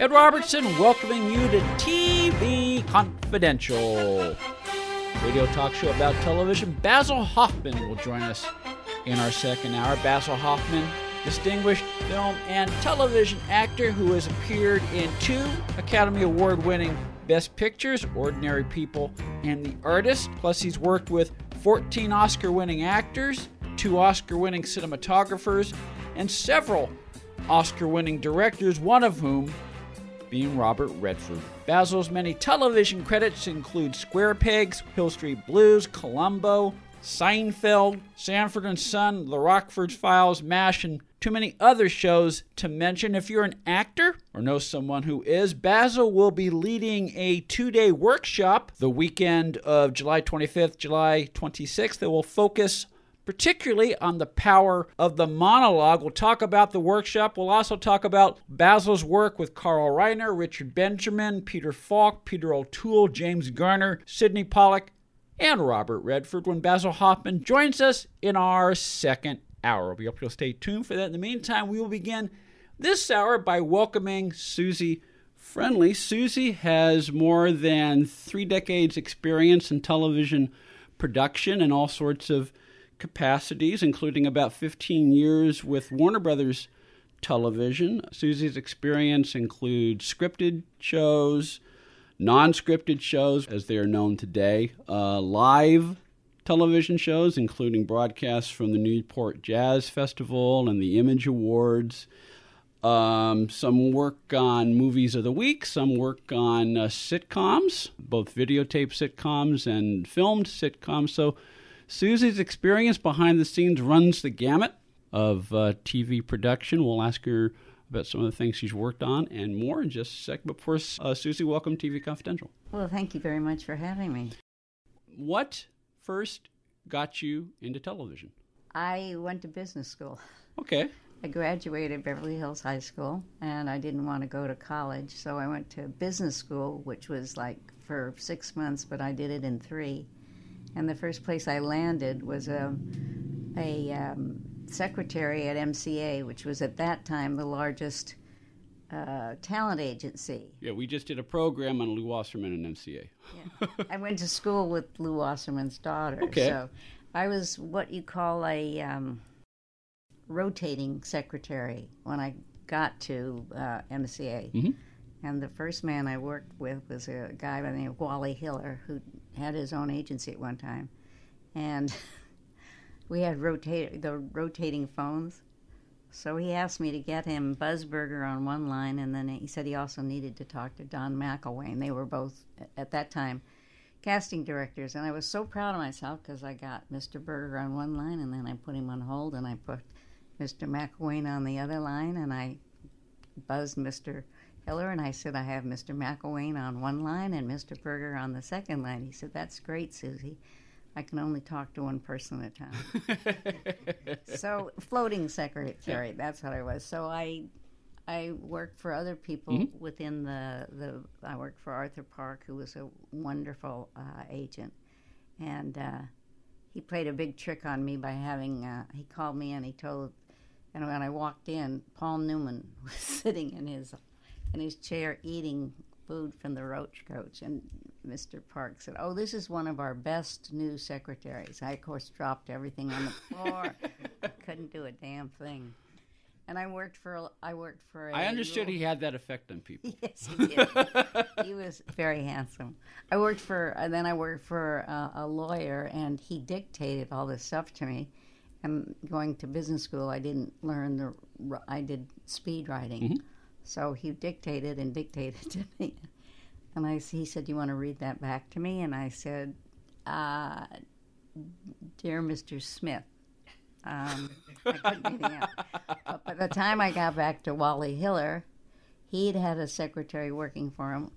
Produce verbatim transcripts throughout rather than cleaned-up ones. Ed Robertson welcoming you to T V Confidential, radio talk show about television. Basil Hoffman will join us in our second hour. Basil Hoffman, distinguished film and television actor who has appeared in two Academy Award-winning Best Pictures, Ordinary People and The Artist. Plus, he's worked with fourteen Oscar-winning actors, two Oscar-winning cinematographers, and several Oscar-winning directors, one of whom being Robert Redford. Basil's many television credits include Square Pegs, Hill Street Blues, Columbo, Seinfeld, Sanford and Son, The Rockford Files, MASH, and too many other shows to mention. If you're an actor or know someone who is, Basil will be leading a two-day workshop the weekend of July twenty-fifth, July twenty-sixth that will focus particularly on the power of the monologue. We'll talk about the workshop. We'll also talk about Basil's work with Carl Reiner, Richard Benjamin, Peter Falk, Peter O'Toole, James Garner, Sidney Pollack, and Robert Redford when Basil Hoffman joins us in our second hour. We'll be up to stay tuned for that. In the meantime, we will begin this hour by welcoming Susie Friendly. Susie has more than three decades experience in television production in all sorts of capacities, including about fifteen years with Warner Brothers Television. Susie's experience includes scripted shows, non-scripted shows, as they are known today, uh, live television shows, including broadcasts from the Newport Jazz Festival and the Image Awards, um, some work on movies of the week, some work on uh, sitcoms, both videotape sitcoms and filmed sitcoms. So Susie's experience behind the scenes runs the gamut of uh, T V production. We'll ask her about some of the things she's worked on and more in just a second. But first, uh, Susie, welcome to T V Confidential. Well, thank you very much for having me. What first got you into television? I went to business school. Okay. I graduated Beverly Hills High School, and I didn't want to go to college, so I went to business school, which was like for six months, but I did it in three. And the first place I landed was a, a um, secretary at M C A, which was at that time the largest uh, talent agency. Yeah, we just did a program on Lou Wasserman and M C A. Yeah. I went to school with Lou Wasserman's daughter. Okay. So I was what you call a um, rotating secretary when I got to uh, M C A. Mm-hmm. And the first man I worked with was a guy by the name of Wally Hiller, who had his own agency at one time. And we had rotate, the rotating phones. So he asked me to get him Buzzburger on one line, and then he said he also needed to talk to Don McElwain. They were both, at that time, casting directors. And I was so proud of myself because I got Mister Burger on one line, and then I put him on hold, and I put Mister McElwain on the other line, and I buzzed Mister Hiller, and I said, I have Mister McElwain on one line and Mister Berger on the second line. He said, that's great, Susie. I can only talk to one person at a time. So floating secretary, that's what I was. So I I worked for other people mm-hmm. within the, the, I worked for Arthur Park, who was a wonderful uh, agent. And uh, he played a big trick on me by having, uh, he called me and he told, and when I walked in, Paul Newman was sitting in his in his chair eating food from the roach coach. And Mister Park said, oh, this is one of our best new secretaries. I, of course, dropped everything on the floor. Couldn't do a damn thing. And I worked for I worked for a... I understood little, he had that effect on people. Yes, he did. He was very handsome. I worked for... And then I worked for uh, a lawyer, and he dictated all this stuff to me. And going to business school, I didn't learn the... I did speed writing. Mm-hmm. So he dictated and dictated to me. And I, he said, you want to read that back to me? And I said, uh, dear Mister Smith, um, I couldn't get out. But by the time I got back to Wally Hiller, he'd had a secretary working for him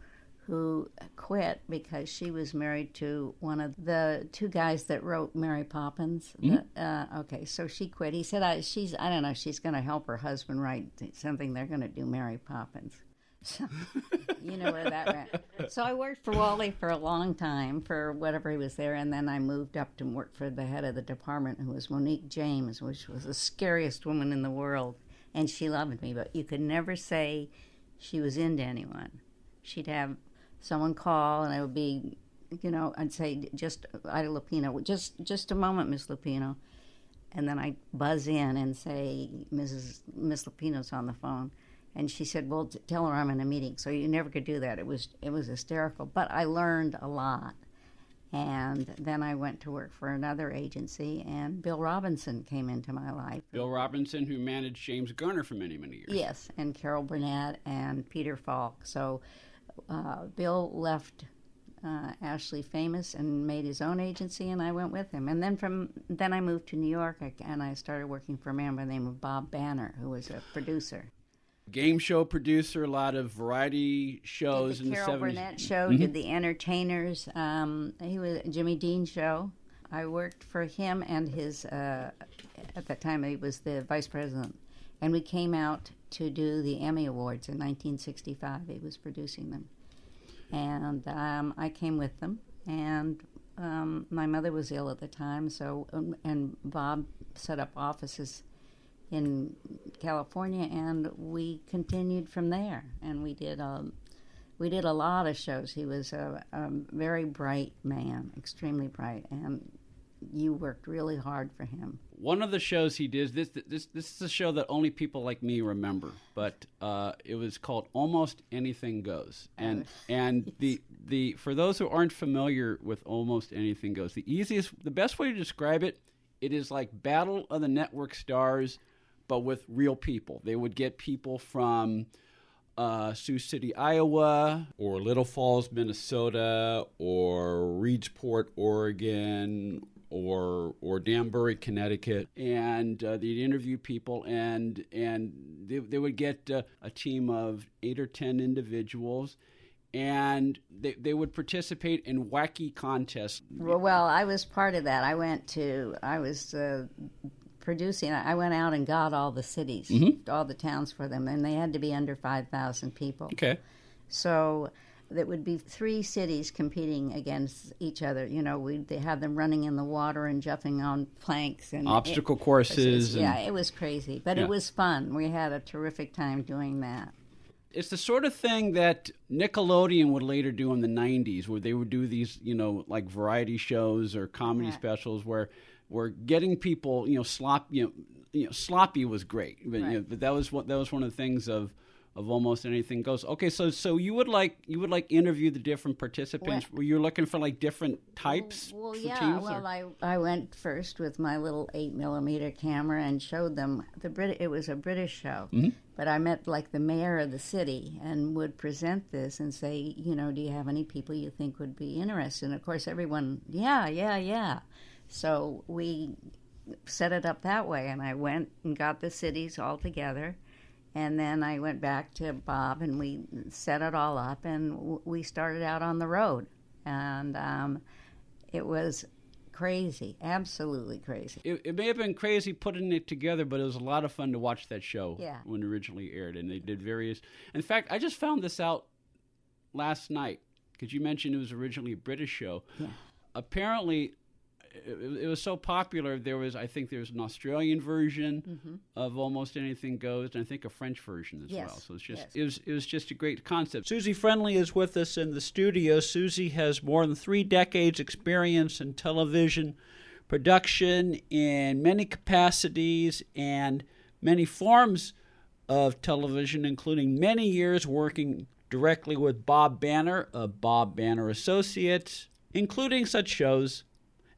who quit because she was married to one of the two guys that wrote Mary Poppins. Mm-hmm. the, uh, okay, so she quit. He said, I, she's, I don't know, she's going to help her husband write something. They're going to do Mary Poppins. So you know where that went. So I worked for Wally for a long time, for whatever he was there, and then I moved up to work for the head of the department, who was Monique James, which was the scariest woman in the world, and she loved me, but you could never say... she was into anyone. She'd have someone call, and I would be, you know, I'd say, just Ida Lupino, just just a moment, Miss Lupino. And then I'd buzz in and say, Missus Miss Lupino's on the phone. And she said, well, t- tell her I'm in a meeting. So you never could do that. It was it was hysterical. But I learned a lot. And then I went to work for another agency, and Bill Robinson came into my life. Bill Robinson, who managed James Garner for many, many years. Yes, and Carol Burnett and Peter Falk. So uh, Bill left uh, Ashley Famous and made his own agency, and I went with him. And then from then I moved to New York, and I started working for a man by the name of Bob Banner, who was a producer. Game show producer, a lot of variety shows in the seventies. Carol Burnett show, mm-hmm. did the Entertainers. Um, he was Jimmy Dean show. I worked for him and his. Uh, at that time, he was the vice president, and we came out to do the Emmy Awards in nineteen sixty-five. He was producing them, and um, I came with them. And um, my mother was ill at the time, so and Bob set up offices in California, and we continued from there. And we did a, we did a lot of shows. He was a, a very bright man, extremely bright, and you worked really hard for him. One of the shows he did, this this this is a show that only people like me remember, but uh, it was called Almost Anything Goes. And and the the for those who aren't familiar with Almost Anything Goes, the easiest, the best way to describe it, it is like Battle of the Network Stars, but with real people. They would get people from uh, Sioux City, Iowa, or Little Falls, Minnesota, or Reedsport, Oregon, or or Danbury, Connecticut, and uh, they'd interview people, and and they, they would get uh, a team of eight or ten individuals, and they they would participate in wacky contests. Well, well I was part of that. I went to, I was... Uh, producing, I went out and got all the cities, mm-hmm. all the towns for them, and they had to be under five thousand people. Okay. So that would be three cities competing against each other. You know, we'd have them running in the water and jumping on planks and obstacle it, courses. It was, yeah, and, it was crazy, but yeah. It was fun. We had a terrific time doing that. It's the sort of thing that Nickelodeon would later do in the nineties, where they would do these, you know, like variety shows or comedy yeah. specials where. Were getting people, you know, slop, you know, you know sloppy was great, but, right. you know, but that was what that was one of the things of, of Almost Anything Goes. Okay, so so you would like you would like interview the different participants. Well, were you looking for like different types? Well, yeah. Teams, well, or? I I went first with my little eight millimeter camera and showed them the Brit. It was a British show, mm-hmm. but I met like the mayor of the city and would present this and say, you know, do you have any people you think would be interested? And of course, everyone, yeah, yeah, yeah. So we set it up that way, and I went and got the cities all together, and then I went back to Bob, and we set it all up, and w- we started out on the road, and um, it was crazy, absolutely crazy. It, it may have been crazy putting it together, but it was a lot of fun to watch that show yeah. when it originally aired, and they did various... In fact, I just found this out last night, because you mentioned it was originally a British show. Yeah. Apparently... It, it was so popular, there was, I think there was an Australian version mm-hmm. of Almost Anything Goes, and I think a French version as yes. well. So it's just yes. it was it was just a great concept. Susie Friendly is with us in the studio. Susie has more than three decades experience in television production in many capacities and many forms of television, including many years working directly with Bob Banner of Bob Banner Associates, including such shows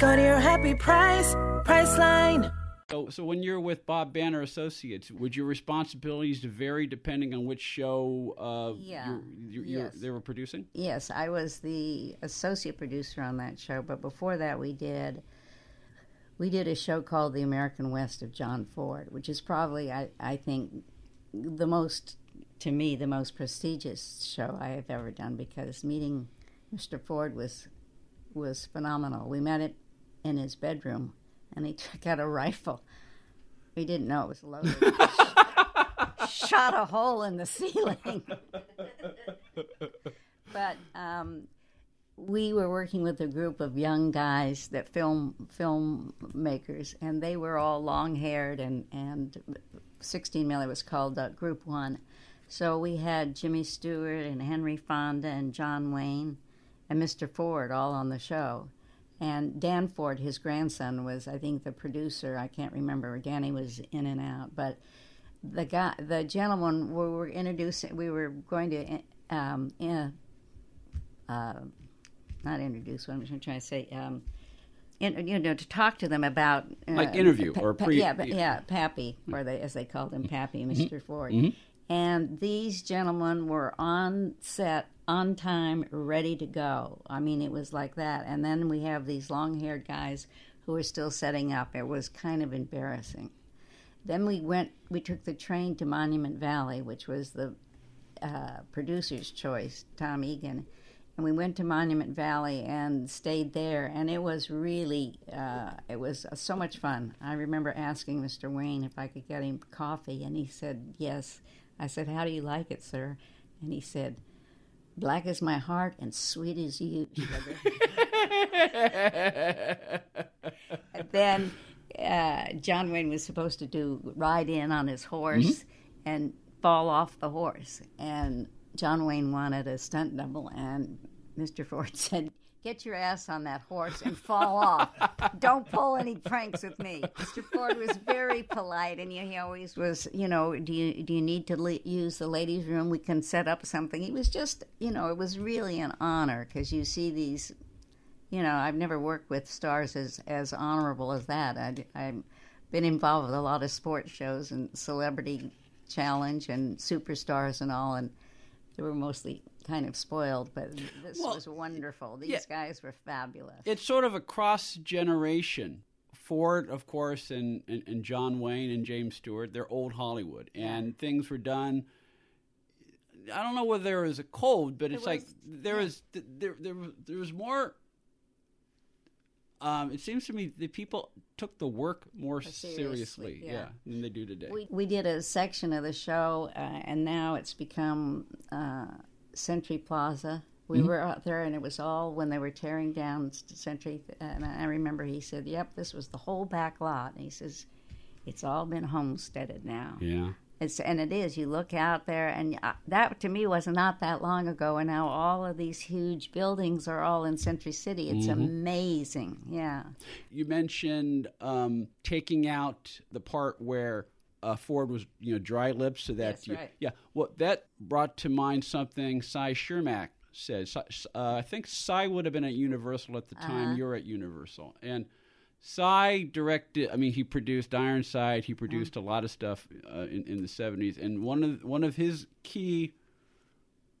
Go to your happy price, Priceline. So, so when you're with Bob Banner Associates, would your responsibilities vary depending on which show uh, yeah. you're, you're, yes. you're, they were producing? Yes, I was the associate producer on that show, but before that we did we did a show called The American West of John Ford, which is probably, I, I think, the most to me, the most prestigious show I have ever done, because meeting Mister Ford was was phenomenal. We met it in his bedroom, and he took out a rifle. We didn't know it was loaded. sh- shot a hole in the ceiling. But um, we were working with a group of young guys, that film filmmakers, and they were all long-haired, and, and sixteen millimeter was called uh, Group One. So we had Jimmy Stewart and Henry Fonda and John Wayne and Mister Ford all on the show. And Dan Ford, his grandson, was, I think, the producer. I can't remember. Danny was in and out. But the guy, the gentleman, we were introducing, we were going to... Um, in, uh, not introduce, what I'm trying to say, um, in, you know, to talk to them about... Uh, like interview pa- or pre... Pa- yeah, but, yeah, Pappy, or they, as they called him, Pappy, Mister Mm-hmm. Ford. Mm-hmm. And these gentlemen were on set, on time, ready to go. I mean, it was like that. And then we have these long-haired guys who are still setting up. It was kind of embarrassing. Then we went, we took the train to Monument Valley, which was the... Uh, producer's choice, Tom Egan, and we went to Monument Valley and stayed there, and it was really uh, it was uh, so much fun. I remember asking Mister Wayne if I could get him coffee, and he said yes. I said, "How do you like it, sir?" And he said, "Black as my heart and sweet as you, sugar." Then uh, John Wayne was supposed to do ride in on his horse, mm-hmm. and fall off the horse, and John Wayne wanted a stunt double, and Mister Ford said, "Get your ass on that horse and fall off. Don't pull any pranks with me." Mister Ford was very polite, and he always was, you know, do you do you need to le- use the ladies' room? We can set up something. He was just, you know, it was really an honor, because you see these, you know, I've never worked with stars as, as honorable as that. I, I've been involved with a lot of sports shows and celebrity challenge and Superstars and all, and they were mostly kind of spoiled, but this well, was wonderful. These yeah, guys were fabulous. It's sort of a cross-generation. Ford, of course, and, and, and John Wayne and James Stewart, they're old Hollywood, and things were done... I don't know whether there was a cold, but it's it was, like there was, there, there, there was more... Um, it seems to me that people took the work more seriously, seriously yeah. yeah, than they do today. We, we did a section of the show, uh, and now it's become uh, Century Plaza. We mm-hmm. were out there, and it was all when they were tearing down Century. And I remember he said, "Yep, this was the whole back lot." And he says, "It's all been homesteaded now." Yeah. It's, and it is. You look out there, and uh, that to me was not that long ago, and now all of these huge buildings are all in Century City. It's mm-hmm. amazing, yeah. You mentioned um, taking out the part where uh, Ford was, you know, dry lips. So that That's you, right. Yeah, well, that brought to mind something Cy Schermack said. Uh, I think Cy would have been at Universal at the time. Uh-huh. You're at Universal. And Cy directed, I mean, he produced Ironside, he produced oh. a lot of stuff uh, in, in the seventies, and one of one of his key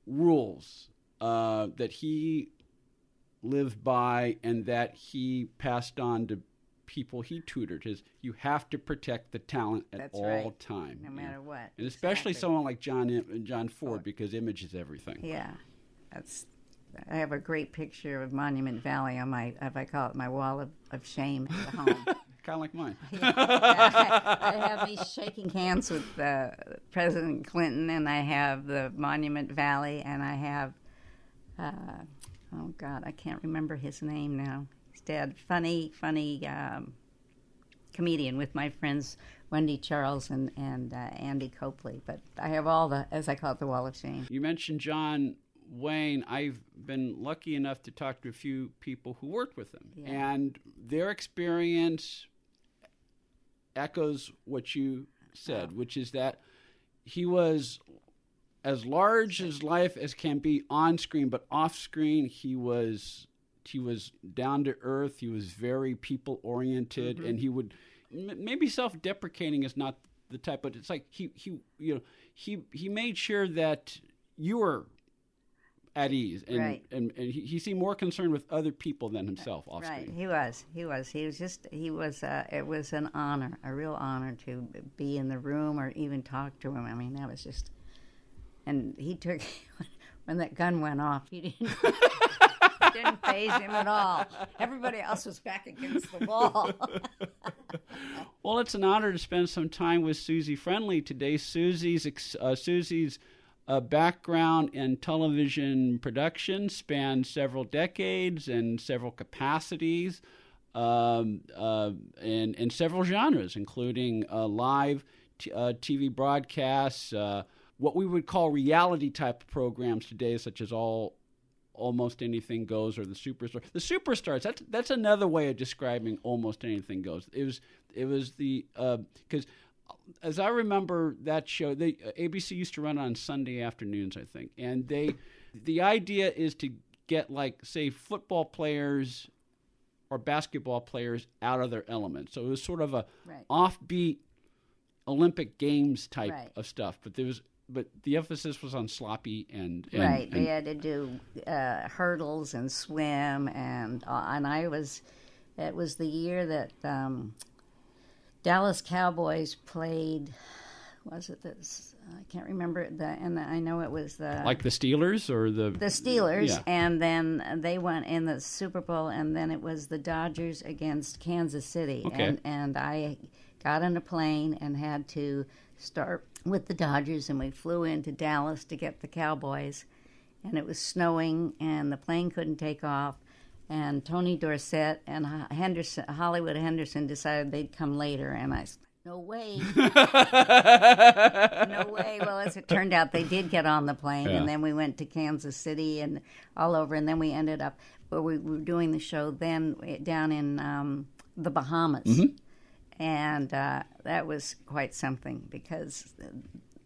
rules uh, that he lived by and that he passed on to people he tutored is you have to protect the talent at That's all right. time. No matter and, what. And especially exactly. someone like John John Ford, oh. because image is everything. Yeah, that's... I have a great picture of Monument Valley on my, if I call it my wall of, of shame at the home. Kind of like mine. Yeah, I, I have me shaking hands with uh, President Clinton, and I have the Monument Valley, and I have, uh, oh God, I can't remember his name now. He's dead. Funny, funny um, comedian with my friends Wendy Charles and, and uh, Andy Copley. But I have all the, as I call it, the wall of shame. You mentioned John Wayne. I've been lucky enough to talk to a few people who worked with him, yeah. and their experience echoes what you said, oh. which is that he was as large as life as can be on screen, but off screen he was he was down to earth. He was very people oriented, mm-hmm. and he would maybe self deprecating is not the type, but it's like he he you know he he made sure that you were at ease, and, right. and, and he, he seemed more concerned with other people than himself off screen. Right, he was, he was, he was just, he was, uh, it was an honor, a real honor to be in the room or even talk to him. I mean, that was just And he took, when that gun went off, he didn't, didn't faze him at all. Everybody else was back against the wall. Well, it's an honor to spend some time with Susie Friendly today. Susie's, uh, Susie's uh, background in television production spans several decades and several capacities um, uh, and, and several genres, including uh, live t- uh, T V broadcasts, uh, what we would call reality-type programs today, such as all Almost Anything Goes or The Superstars. The Superstars, that's that's another way of describing Almost Anything Goes. It was it was the uh, – because as I remember that show, they, A B C used to run on Sunday afternoons, I think. And they the idea is to get, like, say, football players or basketball players out of their element. So it was sort of a right. offbeat Olympic Games type right. of stuff. But there was – But the emphasis was on sloppy and, and right. And, they had to do uh, hurdles and swim, and uh, and I was. It was the year that um, Dallas Cowboys played. Was it this? I can't remember the. And the, I know it was the like the Steelers or the the Steelers, yeah. And then they went in the Super Bowl, and then it was the Dodgers against Kansas City, okay. and and I got on a plane and had to start with the Dodgers, and we flew into Dallas to get the Cowboys, and it was snowing, and the plane couldn't take off, and Tony Dorsett and Henderson, Hollywood Henderson decided they'd come later, and I said, no way. No way. Well, as it turned out, they did get on the plane, yeah. and then we went to Kansas City and all over, and then we ended up, well, we were doing the show then down in um, the Bahamas. Mm-hmm. And uh, that was quite something because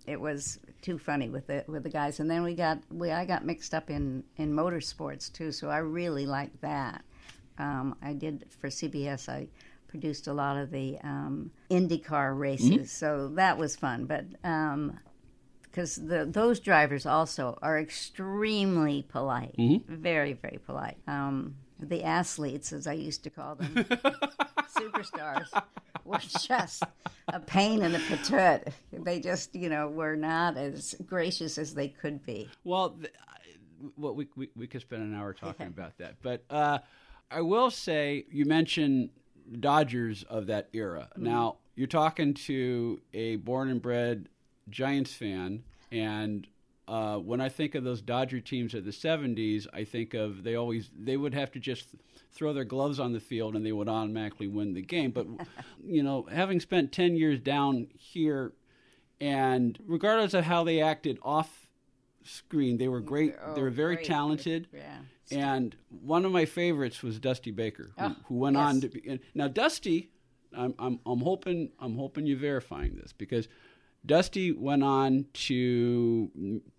it was too funny with the with the guys. And then we got we I got mixed up in, in motorsports too, so I really liked that. Um, I did for C B S. I produced a lot of the um, IndyCar races, mm-hmm. so that was fun. But because um, the those drivers also are extremely polite, mm-hmm. very very polite. Um, the athletes, as I used to call them. Superstars were just a pain in the patut. They just, you know, were not as gracious as they could be. Well, th- well we, we we could spend an hour talking yeah. about that. But uh, I will say, you mentioned Dodgers of that era. Mm-hmm. Now, you're talking to a born and bred Giants fan, and uh, when I think of those Dodger teams of the seventies, I think of they always they would have to just throw their gloves on the field and they would automatically win the game. But, you know, having spent ten years down here, and regardless of how they acted off screen, they were great. Oh, they were very great. talented. Yeah. And one of my favorites was Dusty Baker, who, oh, who went yes. on to be. And now, Dusty, I'm, I'm I'm hoping I'm hoping you're verifying this, because Dusty went on to.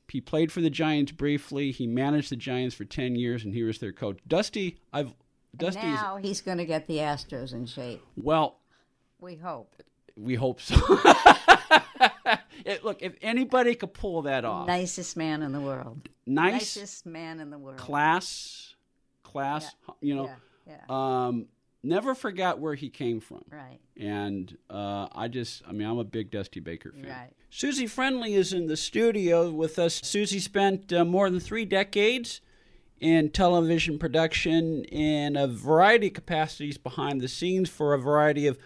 He played for the Giants briefly. He managed the Giants for ten years, and he was their coach. Dusty, I've. Dusty and now is, he's going to get the Astros in shape. Well, we hope. We hope so. it, look, if anybody could pull that off, nicest man in the world. Nice, nicest man in the world. Class, class. Yeah. You know, yeah. Yeah. Um, never forgot where he came from. Right. And uh, I just, I mean, I'm a big Dusty Baker fan. Right. Susie Friendly is in the studio with us. Susie spent uh, more than three decades. In television production in a variety of capacities behind the scenes for a variety of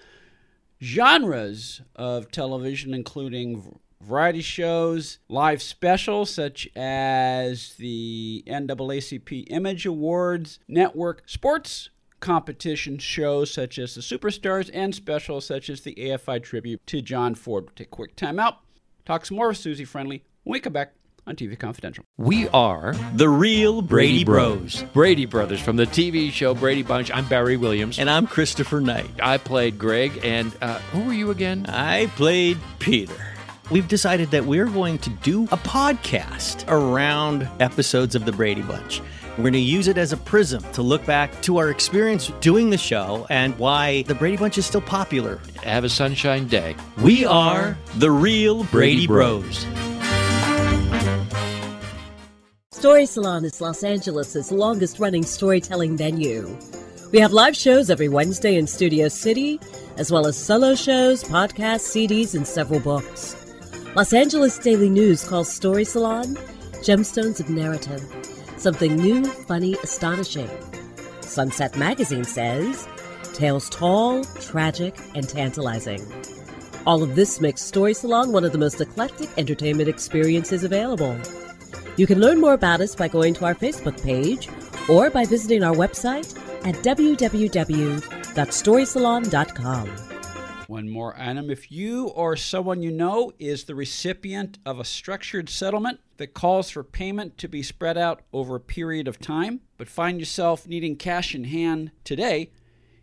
genres of television, including variety shows, live specials such as the N double A C P Image Awards, network sports competition shows such as the Superstars, and specials such as the A F I tribute to John Ford. We'll take a quick time out, talk some more with Susie Friendly when we come back on T V Confidential. We are the real Brady Bros. Brady Brothers from the T V show Brady Bunch. I'm Barry Williams. And I'm Christopher Knight. I played Greg, and uh, who were you again? I played Peter. We've decided that we're going to do a podcast around episodes of the Brady Bunch. We're going to use it as a prism to look back to our experience doing the show and why the Brady Bunch is still popular. Have a sunshine day. We are the real Brady, Brady Bros. Bros. Story Salon is Los Angeles' longest-running storytelling venue. We have live shows every Wednesday in Studio City, as well as solo shows, podcasts, C Ds, and several books. Los Angeles Daily News calls Story Salon gemstones of narrative, something new, funny, astonishing. Sunset Magazine says tales tall, tragic, and tantalizing. All of this makes Story Salon one of the most eclectic entertainment experiences available. You can learn more about us by going to our Facebook page or by visiting our website at w w w dot story salon dot com. One more item. If you or someone you know is the recipient of a structured settlement that calls for payment to be spread out over a period of time, but find yourself needing cash in hand today,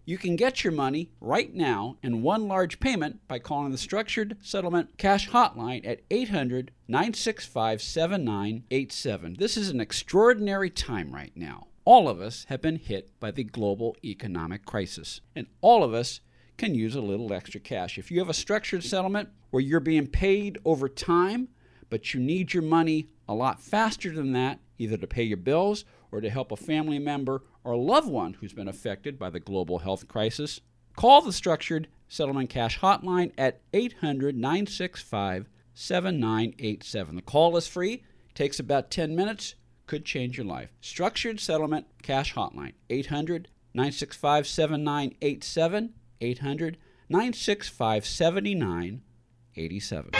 you can get your money right now in one large payment by calling the Structured Settlement Cash Hotline at eight hundred, nine six five, seven nine eight seven. This is an extraordinary time right now. All of us have been hit by the global economic crisis, and all of us can use a little extra cash. If you have a structured settlement where you're being paid over time, but you need your money a lot faster than that, either to pay your bills or to help a family member or a loved one who's been affected by the global health crisis, call the Structured Settlement Cash Hotline at eight hundred, nine six five, seven nine eight seven. The call is free, takes about ten minutes, could change your life. Structured Settlement Cash Hotline, eight hundred, nine six five, seven nine eight seven. eight hundred, nine six five, seven nine eight seven.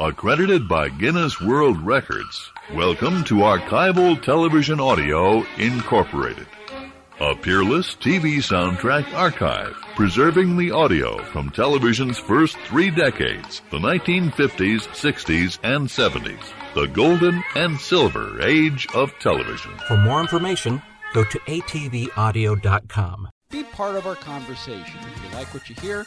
Accredited by Guinness World Records, welcome to Archival Television Audio, Incorporated. A peerless T V soundtrack archive, preserving the audio from television's first three decades, the nineteen fifties, sixties, and seventies, the golden and silver age of television. For more information, go to a t v audio dot com. Be part of our conversation. If you like what you hear,